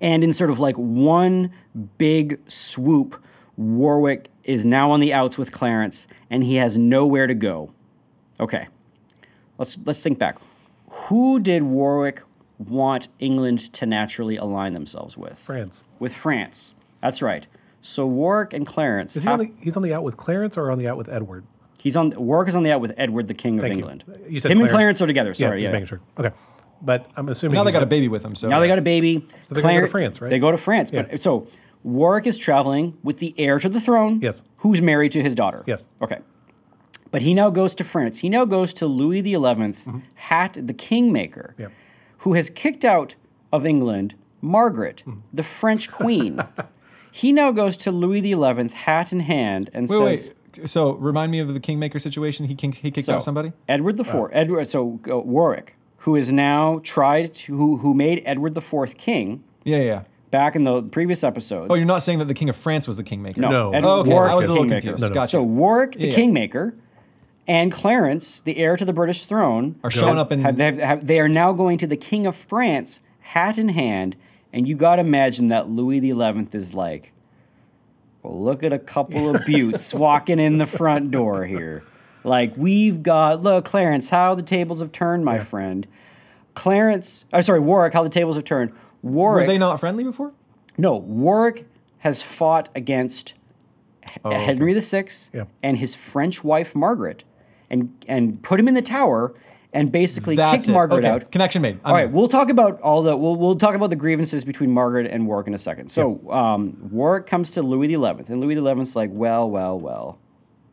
in sort of like one big swoop, Warwick is now on the outs with Clarence, and he has nowhere to go. Okay, let's think back. Who did Warwick want England to naturally align themselves with? France. With France. That's right. So Warwick and Clarence... He's on the out with Clarence or on the out with Edward? Warwick is on the out with Edward, the King of England. You said him Clarence. And Clarence are together. Sorry, yeah. Making sure. Okay, but I'm assuming now they got a baby with him. So now they got a baby. So they go to France, right? They go to France. Yeah. But so Warwick is traveling with the heir to the throne. Yes. Who's married to his daughter? Yes. Okay. But he now goes to France. He now goes to Louis XI, the Kingmaker, who has kicked out of England Margaret, the French Queen. He now goes to Louis XI, hat in hand, and says. So remind me of the Kingmaker situation. He kicked out somebody. Edward IV. Warwick, who is now who made Edward IV king. Yeah. Back in the previous episodes. Oh, you're not saying that the King of France was the Kingmaker. No. Warwick was the Kingmaker. Gotcha. So Warwick, the Kingmaker, and Clarence, the heir to the British throne, are showing up and they are now going to the King of France, hat in hand, and you got to imagine that Louis XI is like. Well, look at a couple of buttes walking in the front door here. Like, we've got... Look, Clarence, how the tables have turned, my friend. Warwick, how the tables have turned. Warwick... Were they not friendly before? No, Warwick has fought against Henry VI and his French wife, Margaret, and put him in the tower... And basically kicked Margaret out. Connection made. All right, we'll talk about we'll talk about the grievances between Margaret and Warwick in a second. So Warwick comes to Louis XI, and Louis XI's like, well,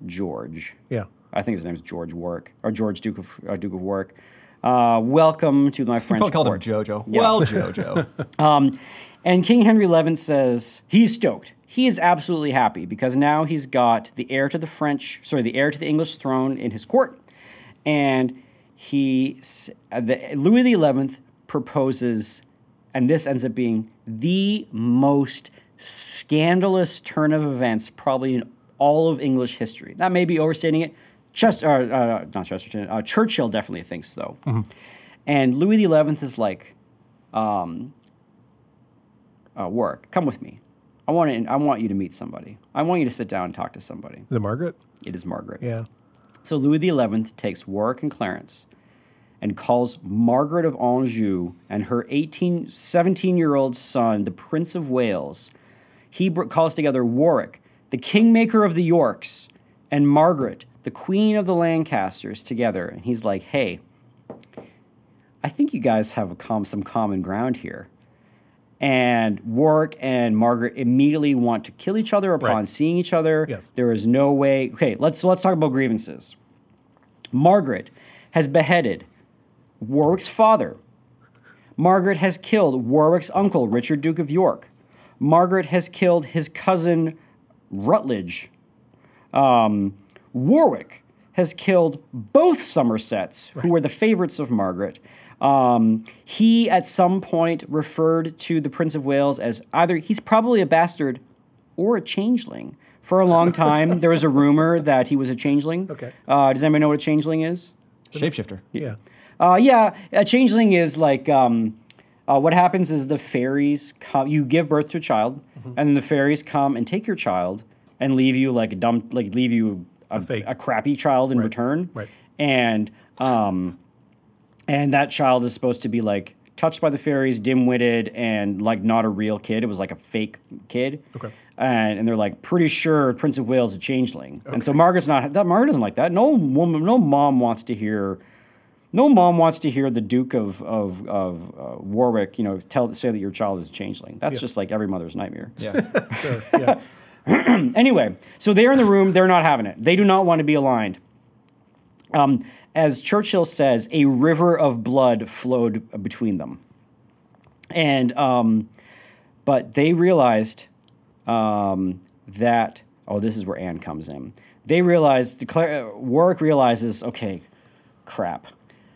George. Yeah, I think his name's George Warwick or George Duke of Warwick. Welcome to my French court. Probably called him Jojo. Yeah. Well, Jojo. And King Henry VI says he's stoked. He is absolutely happy because now he's got the heir to the the heir to the English throne in his court, and. Louis XI proposes, and this ends up being the most scandalous turn of events probably in all of English history. That may be overstating it. Churchill definitely thinks so. And Louis XI is like, Warwick, come with me. I want you to meet somebody. I want you to sit down and talk to somebody. Is it Margaret? It is Margaret. Yeah. So Louis XI takes Warwick and Clarence and calls Margaret of Anjou and her 17-year-old son, the Prince of Wales. He calls together Warwick, the Kingmaker of the Yorks, and Margaret, the Queen of the Lancasters, together. And he's like, hey, I think you guys have some common ground here. And Warwick and Margaret immediately want to kill each other upon seeing each other. Yes. There is no way. Okay, let's talk about grievances. Margaret has beheaded Warwick's father. Margaret has killed Warwick's uncle, Richard, Duke of York. Margaret has killed his cousin, Rutledge. Warwick has killed both Somersets, who were the favorites of Margaret. He at some point referred to the Prince of Wales as either he's probably a bastard or a changeling. For a long time, there was a rumor that he was a changeling. Okay. Does anybody know what a changeling is? Shapeshifter. Yeah. Yeah, a changeling is like what happens is the fairies come. You give birth to a child, mm-hmm. and then the fairies come and take your child and leave you like a dumb, like leave you a crappy child in right. return. Right. And that child is supposed to be like touched by the fairies, dim-witted, and like not a real kid. It was like a fake kid. Okay. And they're like pretty sure Prince of Wales is a changeling. Okay. And so Margaret doesn't like that. No mom wants to hear the Duke of Warwick, say that your child is a changeling. That's just like every mother's nightmare. Yeah. Sure, yeah. Anyway, so they're in the room. They're not having it. They do not want to be aligned. As Churchill says, a river of blood flowed between them. And but they realized that this is where Anne comes in. They realized Warwick realizes, okay, crap.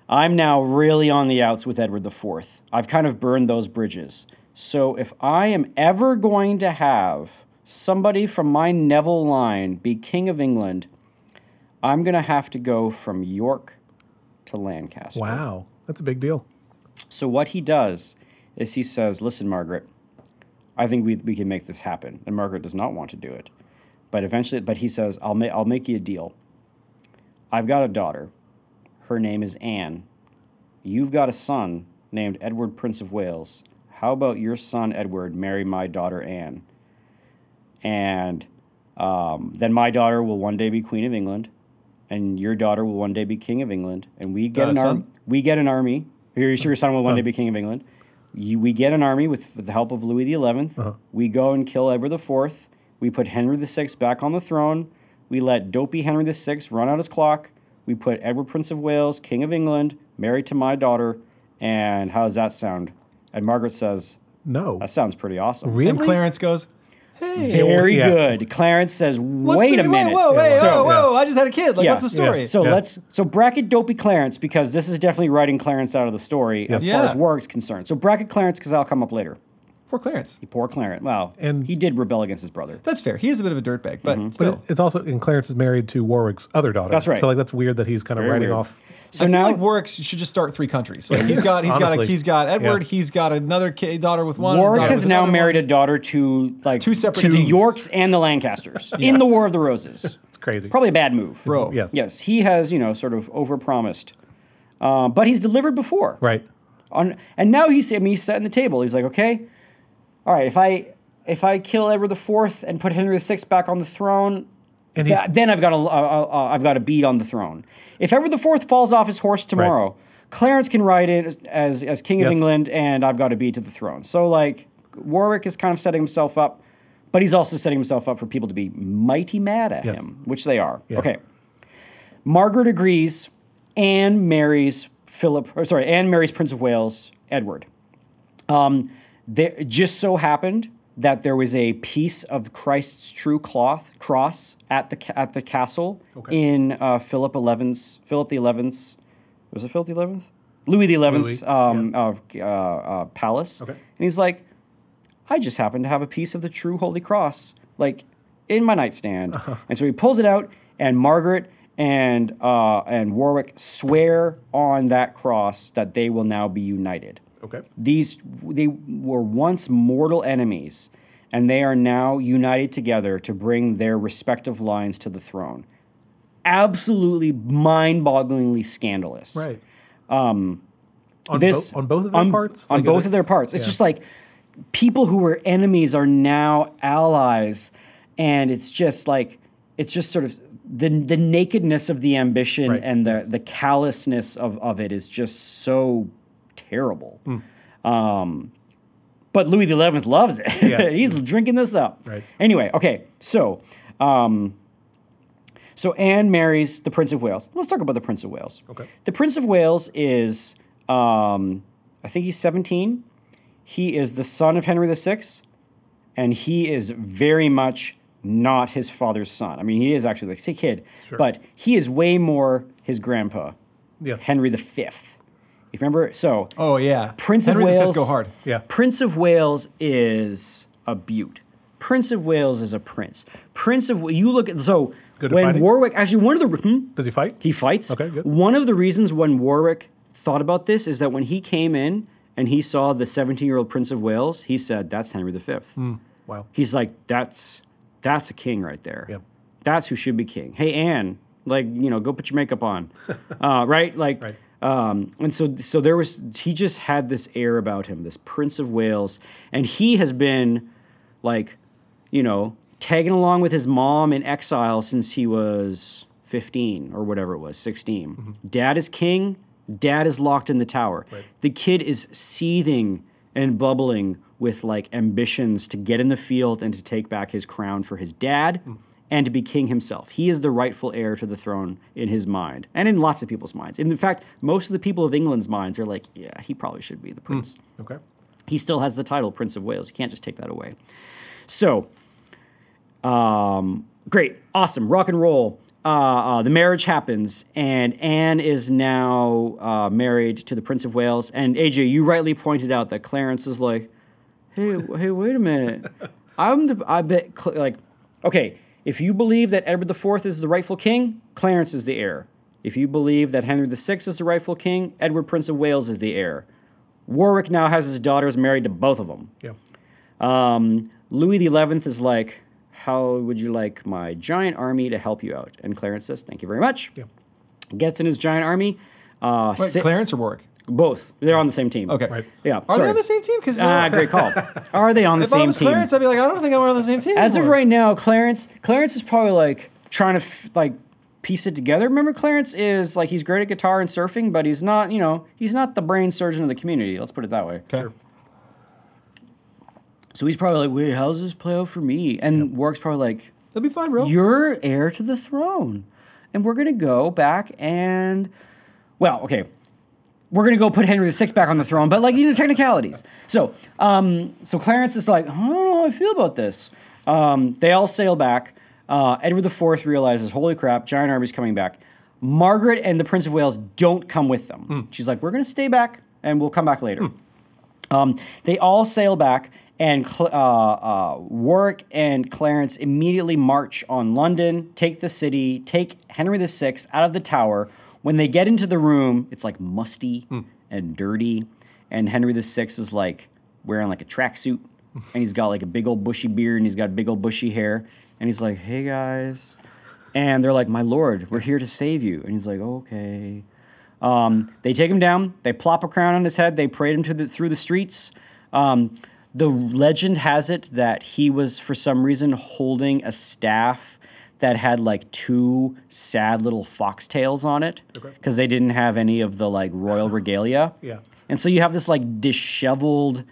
I'm now really on the outs with Edward IV. I've kind of burned those bridges. So if I am ever going to have somebody from my Neville line be King of England, I'm going to have to go from York to Lancaster. Wow, that's a big deal. So what he does is he says, listen, Margaret, I think we can make this happen. And Margaret does not want to do it. But eventually, he says, I'll make you a deal. I've got a daughter. Her name is Anne. You've got a son named Edward, Prince of Wales. How about your son, Edward, marry my daughter, Anne? And then my daughter will one day be Queen of England, and your daughter will one day be King of England. And we get an army. Your son will one day be King of England. We get an army with the help of Louis XI. Uh-huh. We go and kill Edward IV. We put Henry VI back on the throne. We let dopey Henry VI run out his clock. We put Edward, Prince of Wales, King of England, married to my daughter, and how does that sound? And Margaret says, "No, that sounds pretty awesome." Really? And Clarence goes, "Hey, very good." Clarence says, "Wait a minute, whoa! I just had a kid. Like, what's the story?" Yeah. So let's bracket dopey Clarence, because this is definitely writing Clarence out of the story as far as Warwick's concerned. So bracket Clarence, because that'll come up later. Poor Clarence. Wow. And he did rebel against his brother. That's fair. He is a bit of a dirtbag, but still. But it's also, and Clarence is married to Warwick's other daughter. That's right. So like that's weird that he's kind of writing off. So now Warwick should just start three countries. Like he's got Edward. Yeah. He's got another daughter with one. Warwick has now married a daughter to like two separate kings. Yorks and the Lancasters in the War of the Roses. It's crazy. Probably a bad move, bro. Yes, he has sort of overpromised, but he's delivered before, right? And now he's setting the table. He's like, okay. All right, if I kill Edward IV and put Henry VI back on the throne, and then I've got a beat on the throne. If Edward IV falls off his horse tomorrow, Clarence can ride in as King of England, and I've got a beat to the throne. So like Warwick is kind of setting himself up, but he's also setting himself up for people to be mighty mad at him, which they are. Yeah. Okay, Margaret agrees. Anne marries Prince of Wales, Edward. It just so happened that there was a piece of Christ's true cross at the castle in Louis XI's palace. Okay. And he's like, I just happen to have a piece of the true holy cross, like in my nightstand. Uh-huh. And so he pulls it out, and Margaret and Warwick swear on that cross that they will now be united. Okay. They were once mortal enemies, and they are now united together to bring their respective lines to the throne. Absolutely mind-bogglingly scandalous. Right. On both of their parts? On both of their parts. It's just like people who were enemies are now allies, and it's just like sort of the nakedness of the ambition and the callousness of it is just so terrible. But Louis XI loves it. Yes. He's drinking this up. Right. Anyway, okay. So Anne marries the Prince of Wales. Let's talk about the Prince of Wales. Okay. The Prince of Wales is, I think he's 17. He is the son of Henry VI, and he is very much not his father's son. I mean, he is actually like a sick kid, but he is way more his grandpa, Henry V. You remember? So, oh yeah, Prince of Wales. Go hard. Yeah. Prince of Wales is a beaut. Prince of Wales is a prince. Prince of you look at so good when fighting. Warwick actually one of the does he fight? He fights. Okay, good. One of the reasons when Warwick thought about this is that when he came in and he saw the 17-year-old Prince of Wales, he said, "That's Henry V." Mm, wow. He's like, "That's a king right there. Yep. That's who should be king." Hey Anne, like go put your makeup on, right? Like. Right. And so there was, he just had this air about him, this Prince of Wales, and he has been like, tagging along with his mom in exile since he was 15 or whatever it was, 16. Mm-hmm. Dad is king. Dad is locked in the tower. Right. The kid is seething and bubbling with like ambitions to get in the field and to take back his crown for his dad. Mm. And to be king himself. He is the rightful heir to the throne in his mind, and in lots of people's minds. And in fact, most of the people of England's minds are like, yeah, he probably should be the prince. Mm, okay. He still has the title Prince of Wales. You can't just take that away. So, great, awesome, rock and roll. The marriage happens, and Anne is now married to the Prince of Wales. And AJ, you rightly pointed out that Clarence is like, hey, wait a minute. Okay. If you believe that Edward IV is the rightful king, Clarence is the heir. If you believe that Henry VI is the rightful king, Edward, Prince of Wales, is the heir. Warwick now has his daughters married to both of them. Yeah. Louis XI is like, how would you like my giant army to help you out? And Clarence says, thank you very much. Yeah. Gets in his giant army. Wait, Clarence or Warwick? Both. They're on the same team. Okay. Right. Yeah. Are they on the same team? Great call. Are they on the same team? If I was Clarence, I'd be like, I don't think I'm on the same team. As anymore. Of right now, Clarence is probably like trying to piece it together. Remember, Clarence is like, he's great at guitar and surfing, but he's not, he's not the brain surgeon of the community. Let's put it that way. Okay. Sure. So he's probably like, wait, how does this play out for me? And Warwick's probably like, that'll be fine, bro. You're heir to the throne. And we're going to go back and, we're going to go put Henry VI back on the throne, but technicalities. So, Clarence is like, I don't know how I feel about this. They all sail back. Edward IV realizes, holy crap, giant army's coming back. Margaret and the Prince of Wales don't come with them. Mm. She's like, we're going to stay back and we'll come back later. Mm. They all sail back and Warwick and Clarence immediately march on London, take the city, take Henry VI out of the tower. When they get into the room, it's like musty and dirty, and Henry VI is like wearing like a tracksuit, and he's got like a big old bushy beard, and he's got big old bushy hair, and he's like, hey guys. And they're like, my lord, we're here to save you. And he's like, okay. They take him down, they plop a crown on his head, they parade him through the streets. The legend has it that he was, for some reason, holding a staff that had like two sad little foxtails on it because they didn't have any of the like royal regalia. Yeah. And so you have this like disheveled,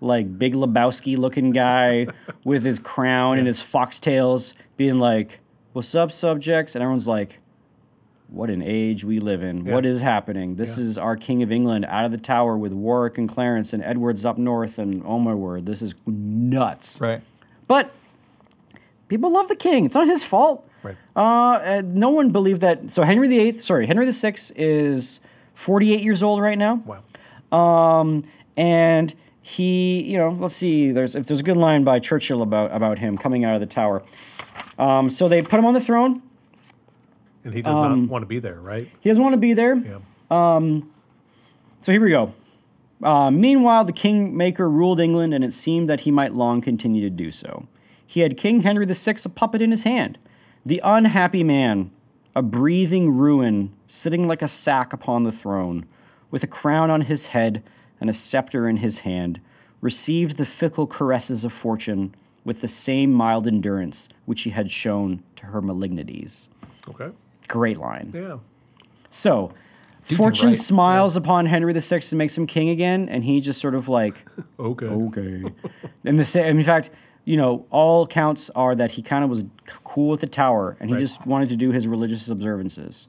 like Big Lebowski looking guy with his crown and his foxtails being like, what's up, subjects? And everyone's like, what an age we live in. Yeah. What is happening? This is our King of England out of the tower with Warwick and Clarence, and Edward's up north, and oh my word, this is nuts. Right. But people love the king. It's not his fault. Right. No one believed that. So Henry VI is 48 years old right now. Wow. And he, let's see. There's a good line by Churchill about him coming out of the tower. So they put him on the throne. And he does not want to be there, right? He doesn't want to be there. Yeah. So here we go. Meanwhile, the kingmaker ruled England, and it seemed that he might long continue to do so. He had King Henry VI, a puppet in his hand. The unhappy man, a breathing ruin, sitting like a sack upon the throne, with a crown on his head and a scepter in his hand, received the fickle caresses of fortune with the same mild endurance which he had shown to her malignities. Okay. Great line. Yeah. So, fortune smiles upon Henry VI and makes him king again, and he just sort of like, okay. And in fact, all counts are that he kind of was cool with the tower, and he just wanted to do his religious observances.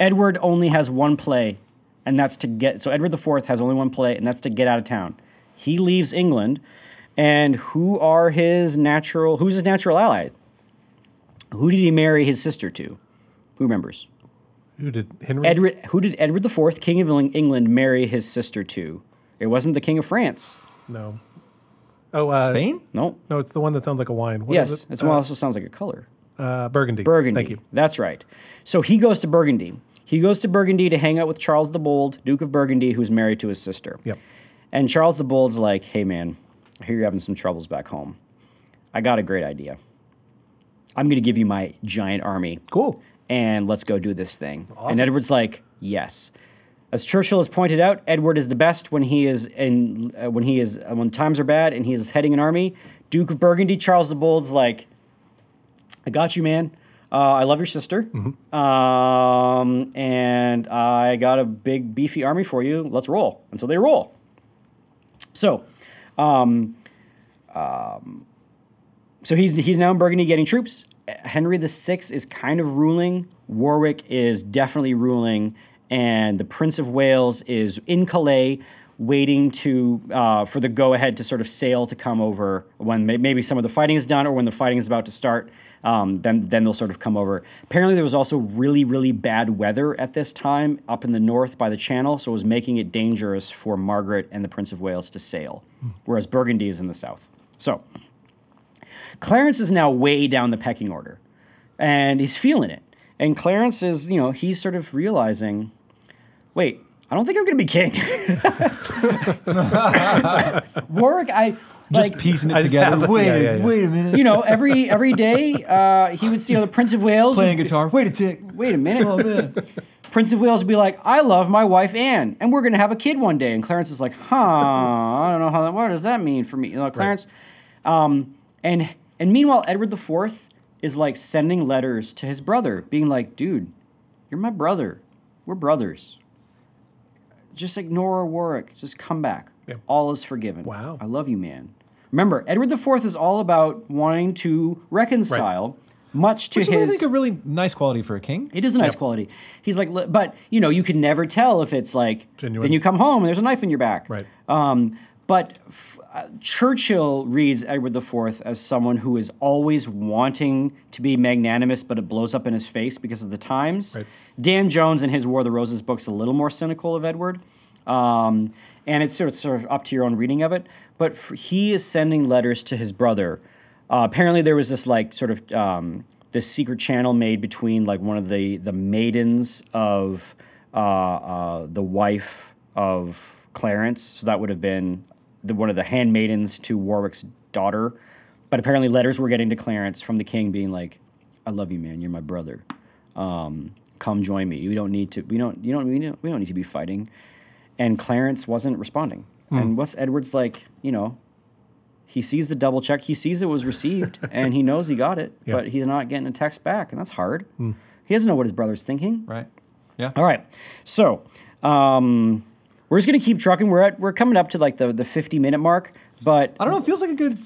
Edward only has one play, and that's to get... So Edward IV has only one play, and that's to get out of town. He leaves England, and who's his natural ally? Who did he marry his sister to? Who remembers? Who did Edward IV, King of England, marry his sister to? It wasn't the King of France. No. Oh, Spain? No. No, it's the one that sounds like a wine. Yes, it's one that also sounds like a color. Burgundy. Burgundy. Thank you. That's right. So he goes to Burgundy. He goes to Burgundy to hang out with Charles the Bold, Duke of Burgundy, who's married to his sister. Yep. And Charles the Bold's like, hey, man, I hear you're having some troubles back home. I got a great idea. I'm going to give you my giant army. Cool. And let's go do this thing. Awesome. And Edward's like, yes. As Churchill has pointed out, Edward is the best when times are bad and he is heading an army. Duke of Burgundy, Charles the Bold's like, I got you, man. I love your sister. Mm-hmm. And I got a big, beefy army for you. Let's roll. And so they roll. So, so he's now in Burgundy getting troops. Henry VI is kind of ruling. Warwick is definitely ruling. And the Prince of Wales is in Calais waiting for the go-ahead to sort of sail to come over when maybe some of the fighting is done or when the fighting is about to start. Then they'll sort of come over. Apparently there was also really, really bad weather at this time up in the north by the channel, so it was making it dangerous for Margaret and the Prince of Wales to sail, whereas Burgundy is in the south. So Clarence is now way down the pecking order, and he's feeling it. And Clarence is, he's sort of realizing, wait, I don't think I'm going to be king. Warwick, just piecing it together. Wait a minute. Every day he would see the Prince of Wales playing guitar. Wait a tick. Wait a minute. Prince of Wales would be like, I love my wife Anne, and we're going to have a kid one day. And Clarence is like, I don't know what does that mean for me? Clarence. Right. And meanwhile, Edward IV is like sending letters to his brother, being like, dude, you're my brother. We're brothers. Just ignore Warwick. Just come back. Yep. All is forgiven. Wow. I love you, man. Remember, Edward IV is all about wanting to reconcile, right, much to which is, I think, a really nice quality for a king. It is a nice quality. He's like, but, you can never tell if it's like, genuine. Then you come home and there's a knife in your back. Right. But Churchill reads Edward IV as someone who is always wanting to be magnanimous, but it blows up in his face because of the times. Right. Dan Jones in his War of the Roses book's a little more cynical of Edward. And it's sort of up to your own reading of it. But he is sending letters to his brother. Apparently there was this this secret channel made between like one of the maidens of the wife of Clarence. So that would have been one of the handmaidens to Warwick's daughter. But apparently letters were getting to Clarence from the king being like, I love you, man. You're my brother. Come join me. You don't need to, we don't need to be fighting. And Clarence wasn't responding. Mm. And what's Edward's like, he sees the double check. He sees it was received and he knows he got it, but he's not getting a text back. And that's hard. Mm. He doesn't know what his brother's thinking. Right. Yeah. All right. So, we're just going to keep trucking. We're coming up to like the 50-minute mark, but I don't know. It feels like a good.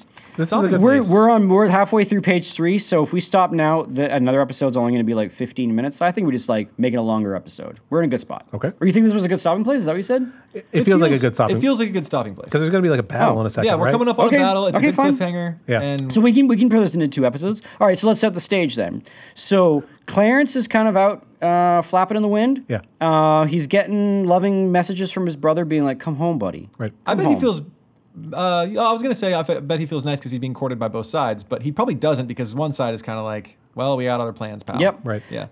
We're halfway through page 3, so if we stop now, another episode's only going to be like 15 minutes. So I think we just like make it a longer episode. We're in a good spot. Okay. Or you think this was a good stopping place? Is that what you said? It feels like a good stopping. It feels like a good stopping place because there's going to be like a battle in a second. Yeah, we're coming up on a battle. It's a good cliffhanger. Yeah. And so we can put this into 2 episodes. All right. So let's set the stage then. So Clarence is kind of out. Flapping in the wind. Yeah. He's getting loving messages from his brother being like, come home, buddy. Right. I bet he feels, I bet he feels nice because he's being courted by both sides, but he probably doesn't because one side is kind of like, well, we got other plans, pal. Yep. Right. Yeah.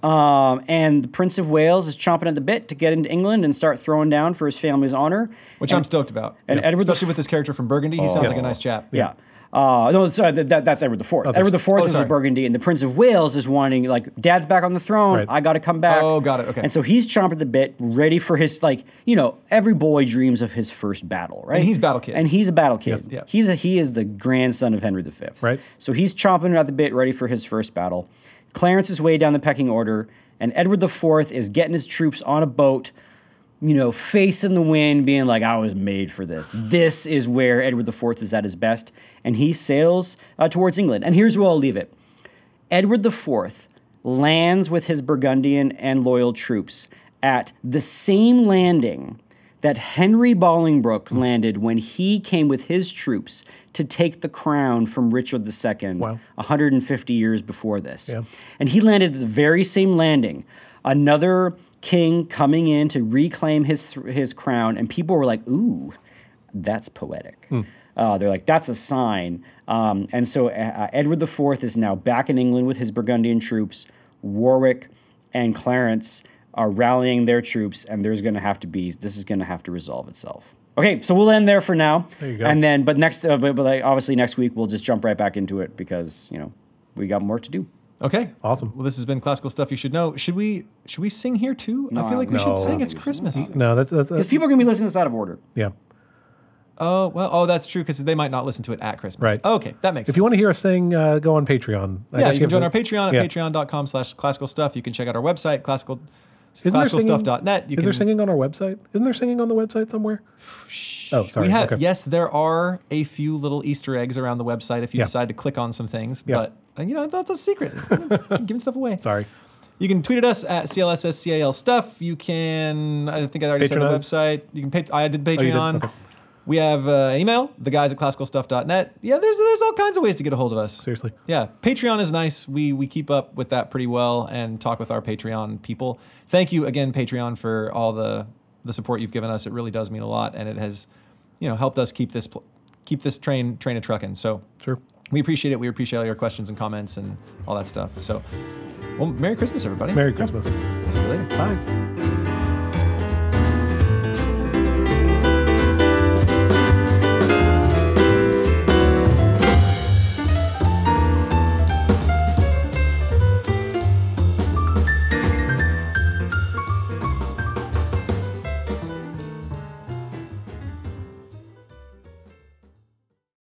And the Prince of Wales is chomping at the bit to get into England and start throwing down for his family's honor. Which I'm stoked about. And Edward, especially with this character from Burgundy, he sounds like a nice chap. Yeah. That's Edward IV. Edward IV is in Burgundy, and the Prince of Wales is wanting, like, dad's back on the throne. Right. I got to come back. Oh, got it. Okay. And so he's chomping at the bit, ready for his, every boy dreams of his first battle, right? And he's battle kid. And he's a battle kid. Yes. Yep. He is the grandson of Henry V. Right. So he's chomping at the bit, ready for his first battle. Clarence is way down the pecking order, and Edward IV is getting his troops on a boat, face in the wind, being like, I was made for this. This is where Edward IV is at his best. And he sails towards England. And here's where I'll leave it. Edward IV lands with his Burgundian and loyal troops at the same landing that Henry Bolingbroke landed when he came with his troops to take the crown from Richard II 150 years before this. Yeah. And he landed at the very same landing. Another king coming in to reclaim his crown, and people were like, ooh, that's poetic. Mm. They're like, that's a sign. And so Edward IV is now back in England with his Burgundian troops. Warwick and Clarence are rallying their troops, and this is going to have to resolve itself. Okay, so we'll end there for now. There you go. And then, obviously next week we'll just jump right back into it because, we got more to do. Okay, awesome. Well, this has been Classical Stuff You Should Know. Should we sing here too? No, I feel like we should sing. It's Christmas. No, because people are going to be listening to this out of order. Yeah. Oh, well, that's true, because they might not listen to it at Christmas. Right. Okay, that makes sense. If you want to hear us sing, go on Patreon. Yeah, you can join our Patreon at patreon.com/classicalstuff. You can check out our website, classicalstuff.net. Is there singing on our website? Isn't there singing on the website somewhere? Oh, sorry. Yes, there are a few little Easter eggs around the website if you decide to click on some things, but that's a secret. Giving stuff away. Sorry. You can tweet at us at CLSSCALstuff. You can, I think I already said the website. You can. I did Patreon. Okay. We have email, theguys@classicalstuff.net. Yeah, there's all kinds of ways to get a hold of us. Seriously. Yeah, Patreon is nice. We keep up with that pretty well and talk with our Patreon people. Thank you again, Patreon, for all the support you've given us. It really does mean a lot, and it has, helped us keep this train a truckin'. So sure, we appreciate it. We appreciate all your questions and comments and all that stuff. So, well, Merry Christmas, everybody. Merry Christmas. We'll see you later. Bye.